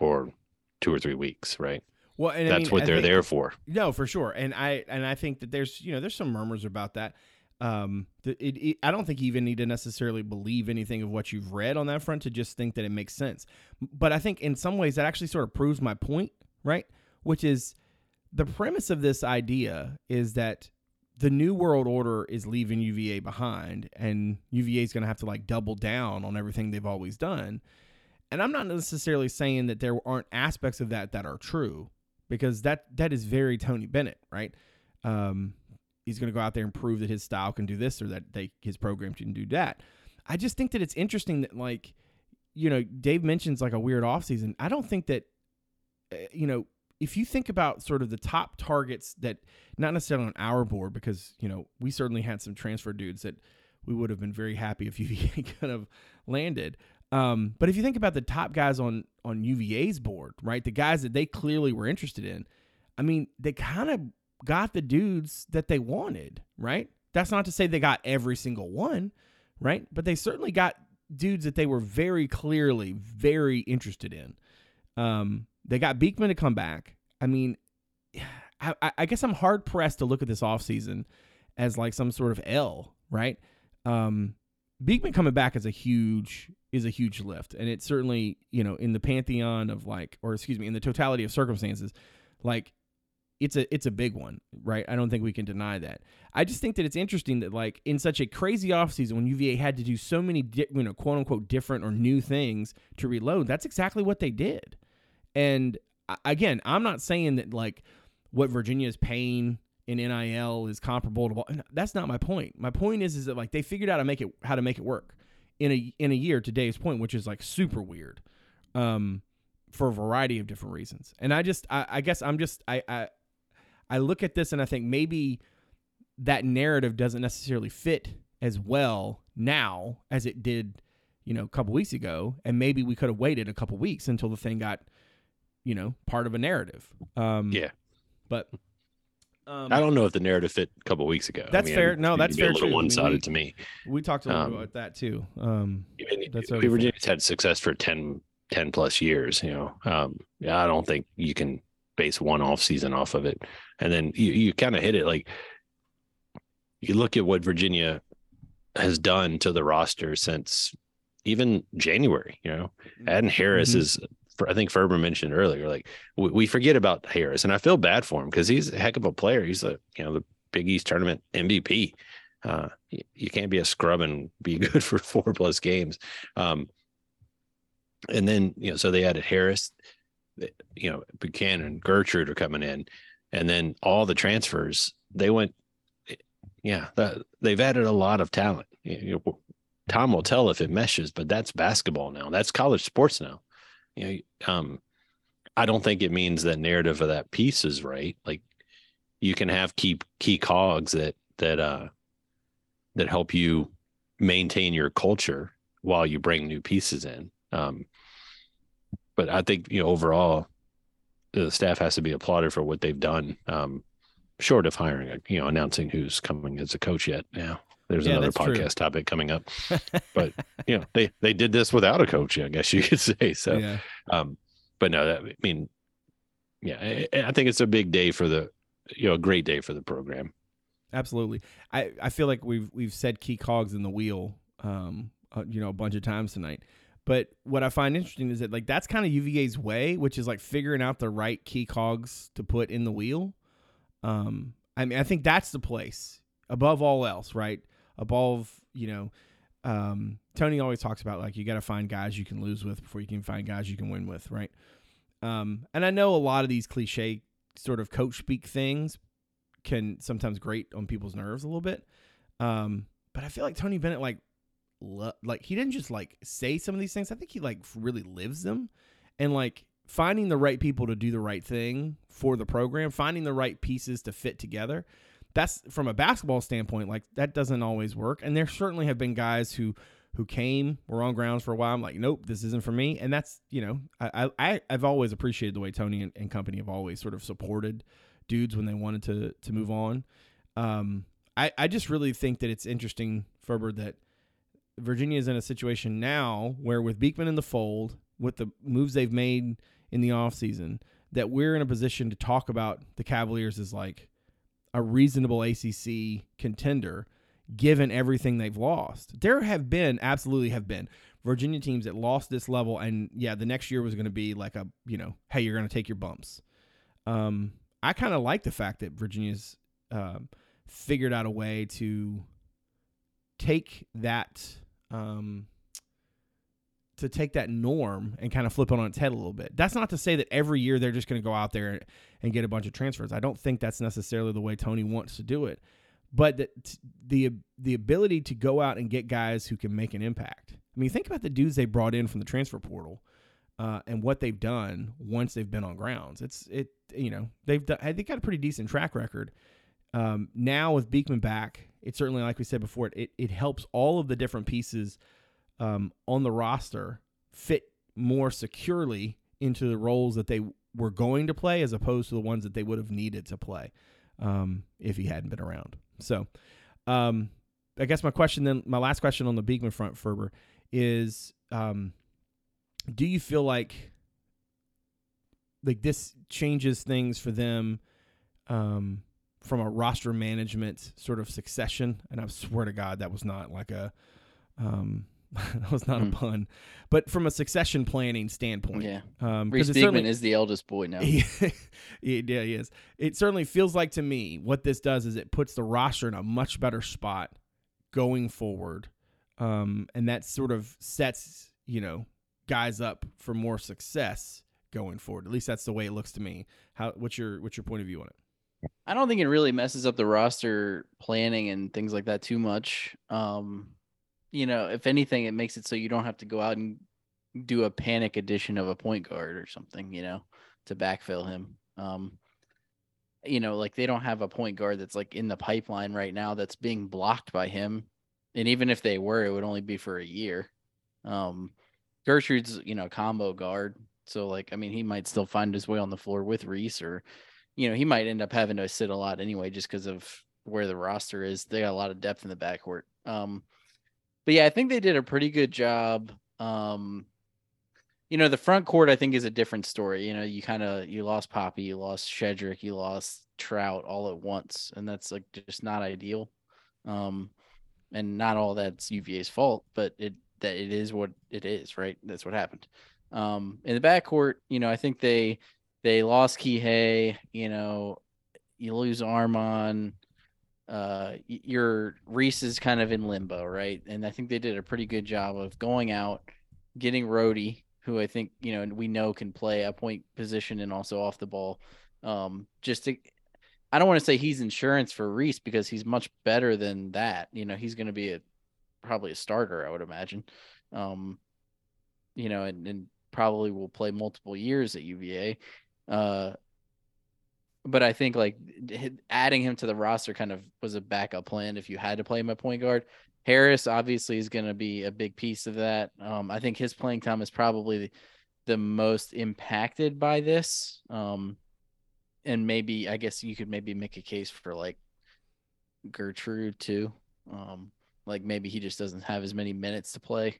or 2 or 3 weeks, right? Well, and that's what they're there for. No, for sure. And I think that there's, you know, there's some murmurs about that. I don't think you even need to necessarily believe anything of what you've read on that front to just think that it makes sense. But I think in some ways that actually sort of proves my point, right? Which is the premise of this idea is that the new world order is leaving UVA behind, and UVA is going to have to like double down on everything they've always done. And I'm not necessarily saying that there aren't aspects of that that are true, because that is very Tony Bennett, right? He's going to go out there and prove that his style can do this, or that his program can do that. I just think that it's interesting that, like, you know, Dave mentions like a weird offseason. I don't think that, you know, if you think about sort of the top targets that, not necessarily on our board, because, you know, we certainly had some transfer dudes that we would have been very happy if UVA kind of landed. But if you think about the top guys on UVA's board, right, the guys that they clearly were interested in, I mean, they kind of got the dudes that they wanted, right? That's not to say they got every single one, right? But they certainly got dudes that they were very clearly very interested in. They got Beekman to come back. I mean, I guess I'm hard pressed to look at this offseason as like some sort of L, right? Beekman coming back is a huge lift. And it's certainly, you know, in the pantheon of like, or excuse me, in the totality of circumstances, like it's a big one, right? I don't think we can deny that. I just think that it's interesting that like in such a crazy offseason when UVA had to do so many, you know, quote unquote different or new things to reload, that's exactly what they did. And again, I'm not saying that like what Virginia is paying in NIL is comparable to, that's not my point. My point is that like they figured out how to make it work in a year, to Dave's point, which is like super weird, for a variety of different reasons. And I guess I look at this and I think maybe that narrative doesn't necessarily fit as well now as it did, you know, a couple weeks ago. And maybe we could have waited a couple weeks until the thing got, you know, part of a narrative. Yeah. But I don't know if the narrative fit a couple weeks ago. That's fair. No, that's fair. A little one-sided to me. We talked a little about that too. Virginia's had success for 10 plus years. You know, I don't think you can base one off season off of it. And then you kind of hit it. Like you look at what Virginia has done to the roster since even January. You know, Aden Harris is. I think Ferber mentioned earlier, like we forget about Harris, and I feel bad for him because he's a heck of a player. He's the Big East tournament MVP. You can't be a scrub and be good for 4+ games. And then, you know, so they added Harris, you know, Buchanan, Gertrude are coming in, and then all the transfers they went. Yeah. They've added a lot of talent. You know, time will tell if it meshes, but that's basketball now. That's college sports now. You know, I don't think it means that narrative of that piece is right. Like you can have key cogs that help you maintain your culture while you bring new pieces in. But I think, you know, overall the staff has to be applauded for what they've done. Short of hiring, you know, announcing who's coming as a coach yet now. There's another podcast topic coming up, but you know, they did this without a coach, I guess you could say. So, yeah. But no, I think it's a big day for a great day for the program. Absolutely. I feel like we've said key cogs in the wheel, you know, a bunch of times tonight, but what I find interesting is that like, that's kind of UVA's way, which is like figuring out the right key cogs to put in the wheel. I mean, I think that's the place above all else, right? Above, you know, Tony always talks about like you got to find guys you can lose with before you can find guys you can win with, right? And I know a lot of these cliche sort of coach speak things can sometimes grate on people's nerves a little bit, but I feel like Tony Bennett like he didn't just like say some of these things. I think he like really lives them, and like finding the right people to do the right thing for the program, finding the right pieces to fit together. That's from a basketball standpoint, like that doesn't always work. And there certainly have been guys who came, were on grounds for a while. I'm like, nope, this isn't for me. And that's, you know, I've always appreciated the way Tony and company have always sort of supported dudes when they wanted to move on. I just really think that it's interesting, Ferber, that Virginia is in a situation now where with Beekman in the fold, with the moves they've made in the offseason that we're in a position to talk about the Cavaliers as like a reasonable ACC contender given everything they've lost. There have been Virginia teams that lost this level, and yeah, the next year was going to be like a, you know, hey, you're going to take your bumps. I kind of like the fact that Virginia's figured out a way to take that norm and kind of flip it on its head a little bit. That's not to say that every year they're just going to go out there and get a bunch of transfers. I don't think that's necessarily the way Tony wants to do it, but the ability to go out and get guys who can make an impact. I mean, think about the dudes they brought in from the transfer portal and what they've done once they've been on grounds. They've got a pretty decent track record. Now with Beekman back, it certainly, like we said before, it helps all of the different pieces on the roster fit more securely into the roles that they were going to play as opposed to the ones that they would have needed to play if he hadn't been around. So I guess my last question on the Beekman front, Ferber, is do you feel like this changes things for them from a roster management sort of succession? And I swear to God, that was not like a that was not a pun, but from a succession planning standpoint. Yeah. Reece Beekman is the eldest boy now. Yeah, he is. It certainly feels like to me what this does is it puts the roster in a much better spot going forward. And that sort of sets, guys up for more success going forward. At least that's the way it looks to me. What's your point of view on it? I don't think it really messes up the roster planning and things like that too much. If anything, it makes it so you don't have to go out and do a panic addition of a point guard or something, to backfill him. They don't have a point guard that's like in the pipeline right now that's being blocked by him. And even if they were, it would only be for a year. Gertrude's, combo guard. So he might still find his way on the floor with Reece, or, he might end up having to sit a lot anyway, just because of where the roster is. They got a lot of depth in the backcourt. But yeah, I think they did a pretty good job. The front court, I think, is a different story. You lost Poppy, you lost Shedrick, you lost Trout all at once. And that's just not ideal. And not all that's UVA's fault, but it is what it is, right? That's what happened. In the backcourt, I think they lost Kihei, you lose Armand. Your Reece is kind of in limbo, right? And I think they did a pretty good job of going out, getting Rhodey, who I think, we know can play a point position and also off the ball. I don't want to say he's insurance for Reece because he's much better than that. He's going to be probably a starter, I would imagine. And probably will play multiple years at UVA. But I think adding him to the roster kind of was a backup plan if you had to play him at point guard. Harris obviously is going to be a big piece of that. I think his playing time is probably the most impacted by this. And maybe, I guess you could maybe make a case for Gertrude too. Maybe he just doesn't have as many minutes to play.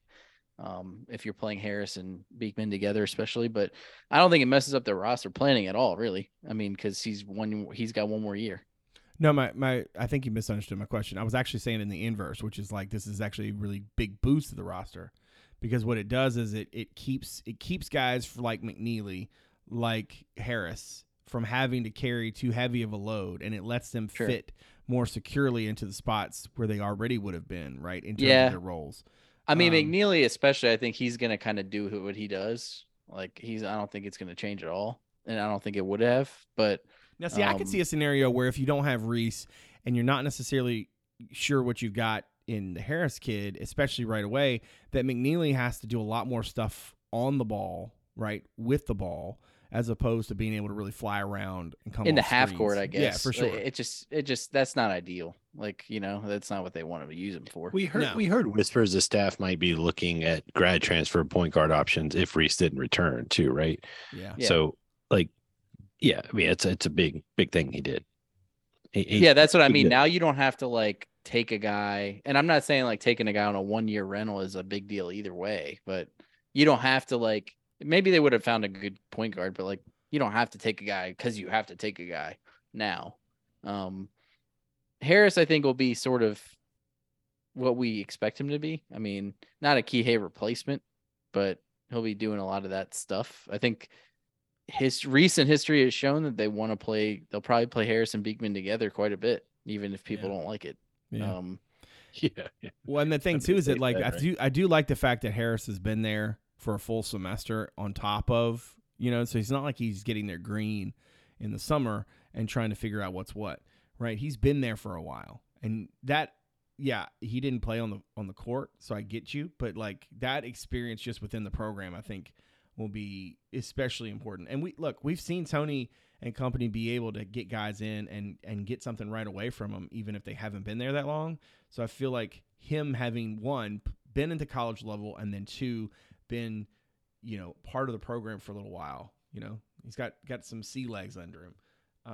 If you're playing Harris and Beekman together, especially, but I don't think it messes up their roster planning at all, really. I mean, because he's got one more year. No, I think you misunderstood my question. I was actually saying in the inverse, which is this is actually a really big boost to the roster, because what it does is it keeps guys like McKneely, like Harris, from having to carry too heavy of a load, and it lets them fit more securely into the spots where they already would have been, right, in terms of their roles. I mean, McKneely especially, I think he's going to kind of do what he does. I don't think it's going to change at all, and I don't think it would have. But now, see, I could see a scenario where if you don't have Reece and you're not necessarily sure what you've got in the Harris kid, especially right away, that McKneely has to do a lot more stuff on the ball, right, with the ball, as opposed to being able to really fly around and come in the half court, I guess. Yeah, for sure. It just that's not ideal. That's not what they want to use him for. We heard whispers the staff might be looking at grad transfer point guard options if Reece didn't return too, right? Yeah. So it's a big thing he did. That's what I mean. Now you don't have to take a guy, and I'm not saying taking a guy on a 1-year rental is a big deal either way, but you don't have to Maybe they would have found a good point guard, but like you don't have to take a guy because you have to take a guy now. Harris, I think, will be sort of what we expect him to be. I mean, not a Kihei replacement, but he'll be doing a lot of that stuff. I think his recent history has shown that they want to play. They'll probably play Harris and Beekman together quite a bit, even if people don't like it. Yeah. Yeah. Well, and the thing too is that like I do like the fact that Harris has been there for a full semester on top of, you know, so he's not like he's getting there green in the summer and trying to figure out what's what, right? He's been there for a while, and that, yeah, he didn't play on the court, so I get you, but like that experience just within the program, I think will be especially important. And we've seen Tony and company be able to get guys in and get something right away from them, even if they haven't been there that long. So I feel like him having, one, been into college level, and then two, been, you know, part of the program for a little while, you know, he's got some sea legs under him.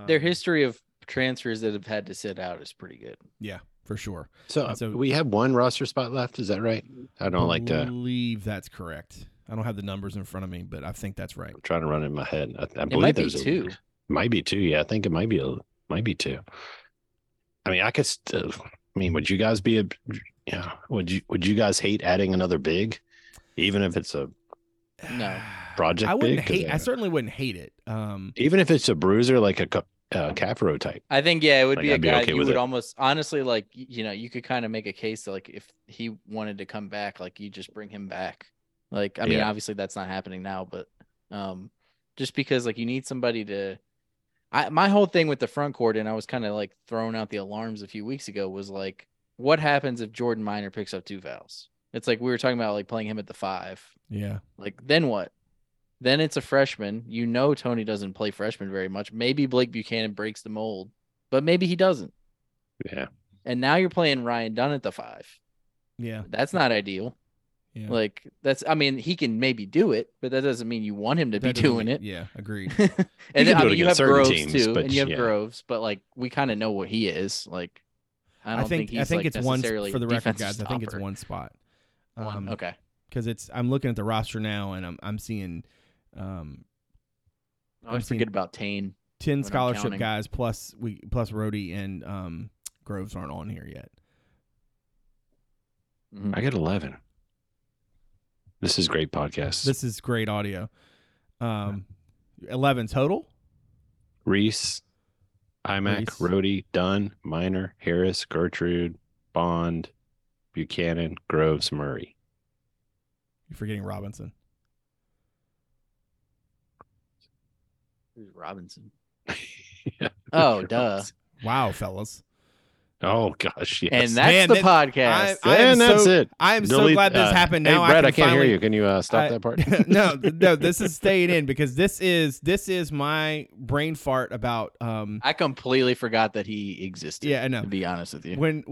Their history of transfers that have had to sit out is pretty good. Yeah, for sure. So we have one roster spot left. Is that right? I believe that's correct. I don't have the numbers in front of me, but I think that's right. I'm trying to run it in my head. I believe might there's be two. Might be two. Yeah, I think it might be two. I mean, I could still, would you guys be would you guys hate adding another big, even if it's a project? I wouldn't big? I certainly wouldn't hate it. Even if it's a bruiser like a Capro type. I think it would be a guy you would almost honestly like. You know, you could kind of make a case that, like, if he wanted to come back, like you just bring him back. Like, I mean, obviously that's not happening now, but just because like you need somebody to. My whole thing with the front court, and I was kind of like throwing out the alarms a few weeks ago, was like, what happens if Jordan Minor picks up two fouls? It's like we were talking about like playing him at the five. Yeah. Like then what? Then it's a freshman. You know, Tony doesn't play freshman very much. Maybe Blake Buchanan breaks the mold, but maybe he doesn't. Yeah. And now you're playing Ryan Dunn at the five. Yeah. That's not ideal. Yeah. Like that's, he can maybe do it, but that doesn't mean you want him to be doing it. Yeah, agreed. And you have Groves too, and you have Groves, but like we kind of know what he is. Like, I think it's one for the record, guys. Stopper. I think it's one spot. Okay, because I'm looking at the roster now, and I'm seeing. I always forget about Taine. 10 scholarship guys plus Rhodey and Groves aren't on here yet. Mm-hmm. I get 11. This is great podcast. This is great audio. 11 total. Reece, IMAC, Rhodey, Dunn, Minor, Harris, Gertrude, Bond, Buchanan, Groves, Murray. You're forgetting Robinson. Who's Robinson? Duh. Wow, fellas. Oh gosh, yes. And that's the podcast. That's it. I'm so glad this happened. Now, hey, Brad, I can't hear you. Can you stop that part? No, this is staying in because this is my brain fart about. I completely forgot that he existed. Yeah, I know. To be honest with you, when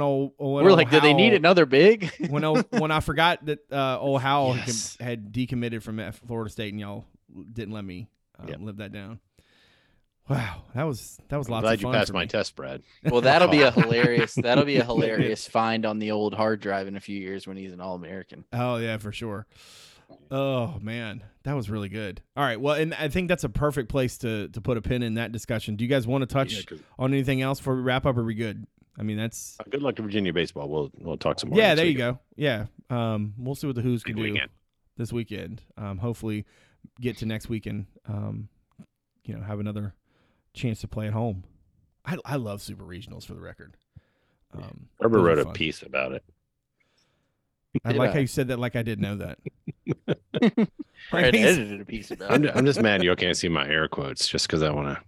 old Howell, did they need another big? when I forgot that old Howell had decommitted from Florida State, and y'all didn't let me live that down. Wow, that was lots of fun. I'm glad you passed my test, Brad. Well, that'll be a hilarious find on the old hard drive in a few years when he's an All-American. Oh yeah, for sure. Oh man, that was really good. All right, well, and I think that's a perfect place to put a pin in that discussion. Do you guys want to touch on anything else before we wrap up? Or are we good? That's good luck to Virginia baseball. We'll talk some more. Yeah, there you go. Yeah, we'll see what the Hoos can do this weekend. Hopefully, get to next weekend. Have another chance to play at home. I love super regionals, for the record. Ferber wrote a piece about it. I like how you said that like I didn't know that. I edited a piece about it. I'm just mad you can't see my air quotes just because I want to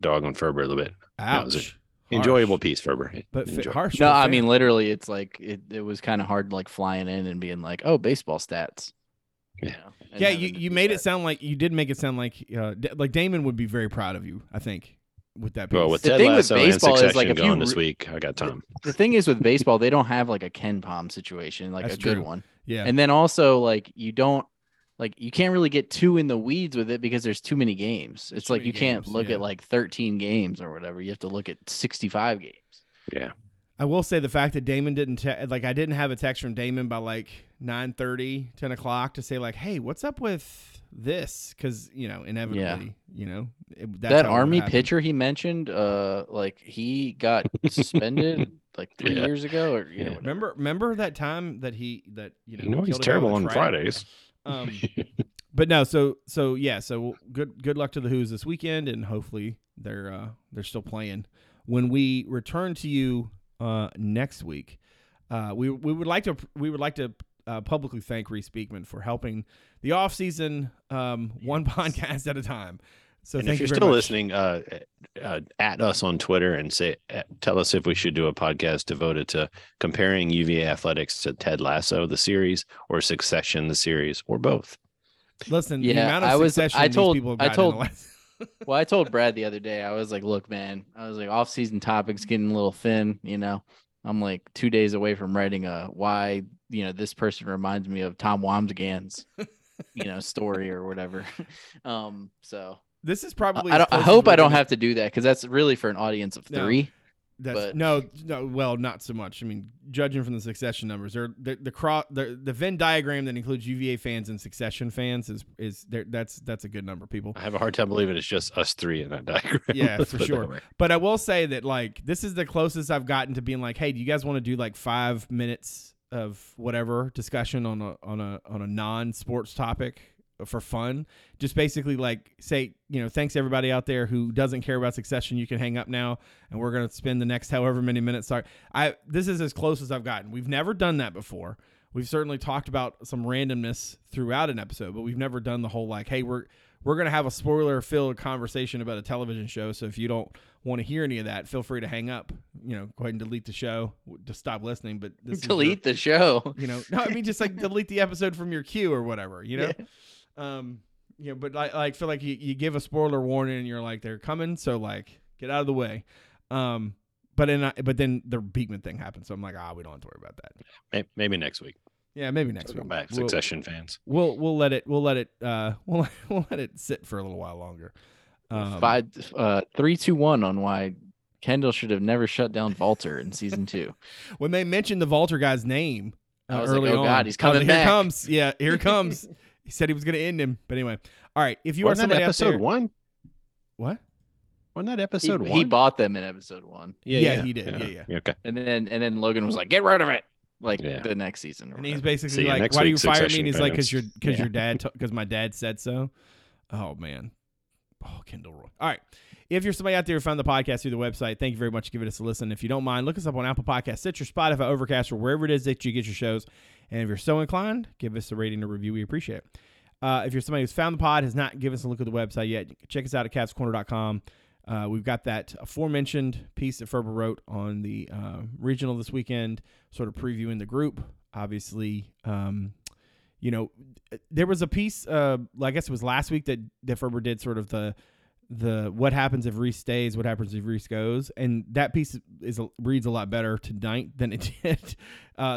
dog on Ferber a little bit. Ouch. That was an enjoyable piece, Ferber. But harsh. No, literally it's like it was kind of hard like flying in and being like, oh, baseball stats. Yeah, you made it sound like you did make it sound like Damon would be very proud of you, I think, with that piece. Well, the thing with baseball is like if you this week, I got time. The thing is with baseball, they don't have like a Ken Pom situation, like that's a good one. Yeah. And then also like you can't really get too in the weeds with it because there's too many games. It's like you can't look at like 13 games or whatever. You have to look at 65 games. Yeah. I will say the fact that Damon didn't I didn't have a text from Damon by like 9:30, 10 o'clock to say like, hey, what's up with this? Because, you know, inevitably, you know, that Army pitcher he mentioned, like he got suspended like 3 years ago. Or, you know, remember that time that he's terrible on Fridays. But no, so good luck to the Hoos this weekend, and hopefully they're still playing. When we return to you next week, we would like to publicly thank Reece Beekman for helping the off season one podcast at a time. So and thank if you're you still much. Listening, at us on Twitter and tell us if we should do a podcast devoted to comparing UVA athletics to Ted Lasso the series or Succession the series or both. Listen, I told Brad the other day, I was like, look, man, I was like, off season topics getting a little thin, you know, I'm like 2 days away from writing why, you know, this person reminds me of Tom Wamsgans, you know, story or whatever. So this is probably, I hope I don't have to do that. Cause that's really for an audience of 3. Well, not so much. I mean, judging from the Succession numbers, the Venn diagram that includes UVA fans and Succession fans is there. That's a good number of people. I have a hard time believing it's just us 3 in that diagram. Yeah, for sure. But I will say that like this is the closest I've gotten to being like, hey, do you guys want to do like 5 minutes of whatever discussion on a non-sports topic for fun? Just basically like say, you know, thanks everybody out there who doesn't care about Succession, you can hang up now, and we're going to spend the next however many minutes. This is as close as I've gotten. We've never done that before. We've certainly talked about some randomness throughout an episode, but we've never done the whole like, hey, we're going to have a spoiler filled conversation about a television show, so if you don't want to hear any of that, feel free to hang up, you know, go ahead and delete the show, just stop listening. But this delete the show, you know, no, I mean, just like delete the episode from your queue or whatever, you know. Yeah. You know, but I feel like you give a spoiler warning and you're like, they're coming, so like get out of the way. But then the Beekman thing happened, so I'm like, we don't have to worry about that. Maybe next week. Yeah, maybe next week. Come back, Succession fans. We'll let it sit for a little while longer. 3-2-1 on why Kendall should have never shut down Valter in season 2. When they mentioned the Valter guy's name early on, God, he's coming back. Here comes, here comes. He said he was going to end him, but anyway. All right, if you wasn't that episode out there, 1? What? Wasn't that episode 1? He bought them in episode 1. Yeah, he did. Yeah. Okay. And then Logan was like, "Get rid of it!" Like the next season. And he's basically like, "Why do you fire me?" And he's like, "Cause my dad said so." Oh man. Oh, Kendall Roy. All right. If you're somebody out there who found the podcast through the website, thank you very much for giving us a listen. If you don't mind, look us up on Apple Podcasts, Stitcher, Spotify, Overcast, or wherever it is that you get your shows. And if you're so inclined, give us a rating or review. We appreciate it. If you're somebody who's found the pod, has not given us a look at the website yet, check us out at CavsCorner.com. We've got that aforementioned piece that Ferber wrote on the regional this weekend, sort of previewing the group. Obviously, you know, there was a piece, I guess it was last week, that Ferber did sort of the what happens if Reece stays, what happens if Reece goes, and that piece reads a lot better tonight than it did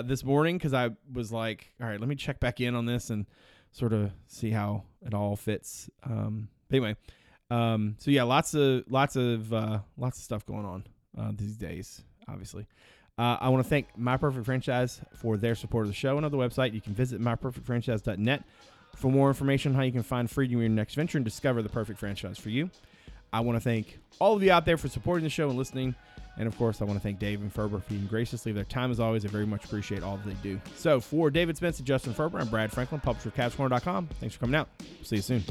this morning, because I was like, all right, let me check back in on this and sort of see how it all fits. So yeah, lots of stuff going on these days, obviously. I want to thank My Perfect Franchise for their support of the show and on the website. You can visit myperfectfranchise.net for more information on how you can find freedom in your next venture and discover the perfect franchise for you. I want to thank all of you out there for supporting the show and listening. And, of course, I want to thank Dave and Ferber for being gracious to leave their time. As always, I very much appreciate all that they do. So, for David Spence and Justin Ferber, I'm Brad Franklin, publisher of CavsCorner.com. Thanks for coming out. See you soon.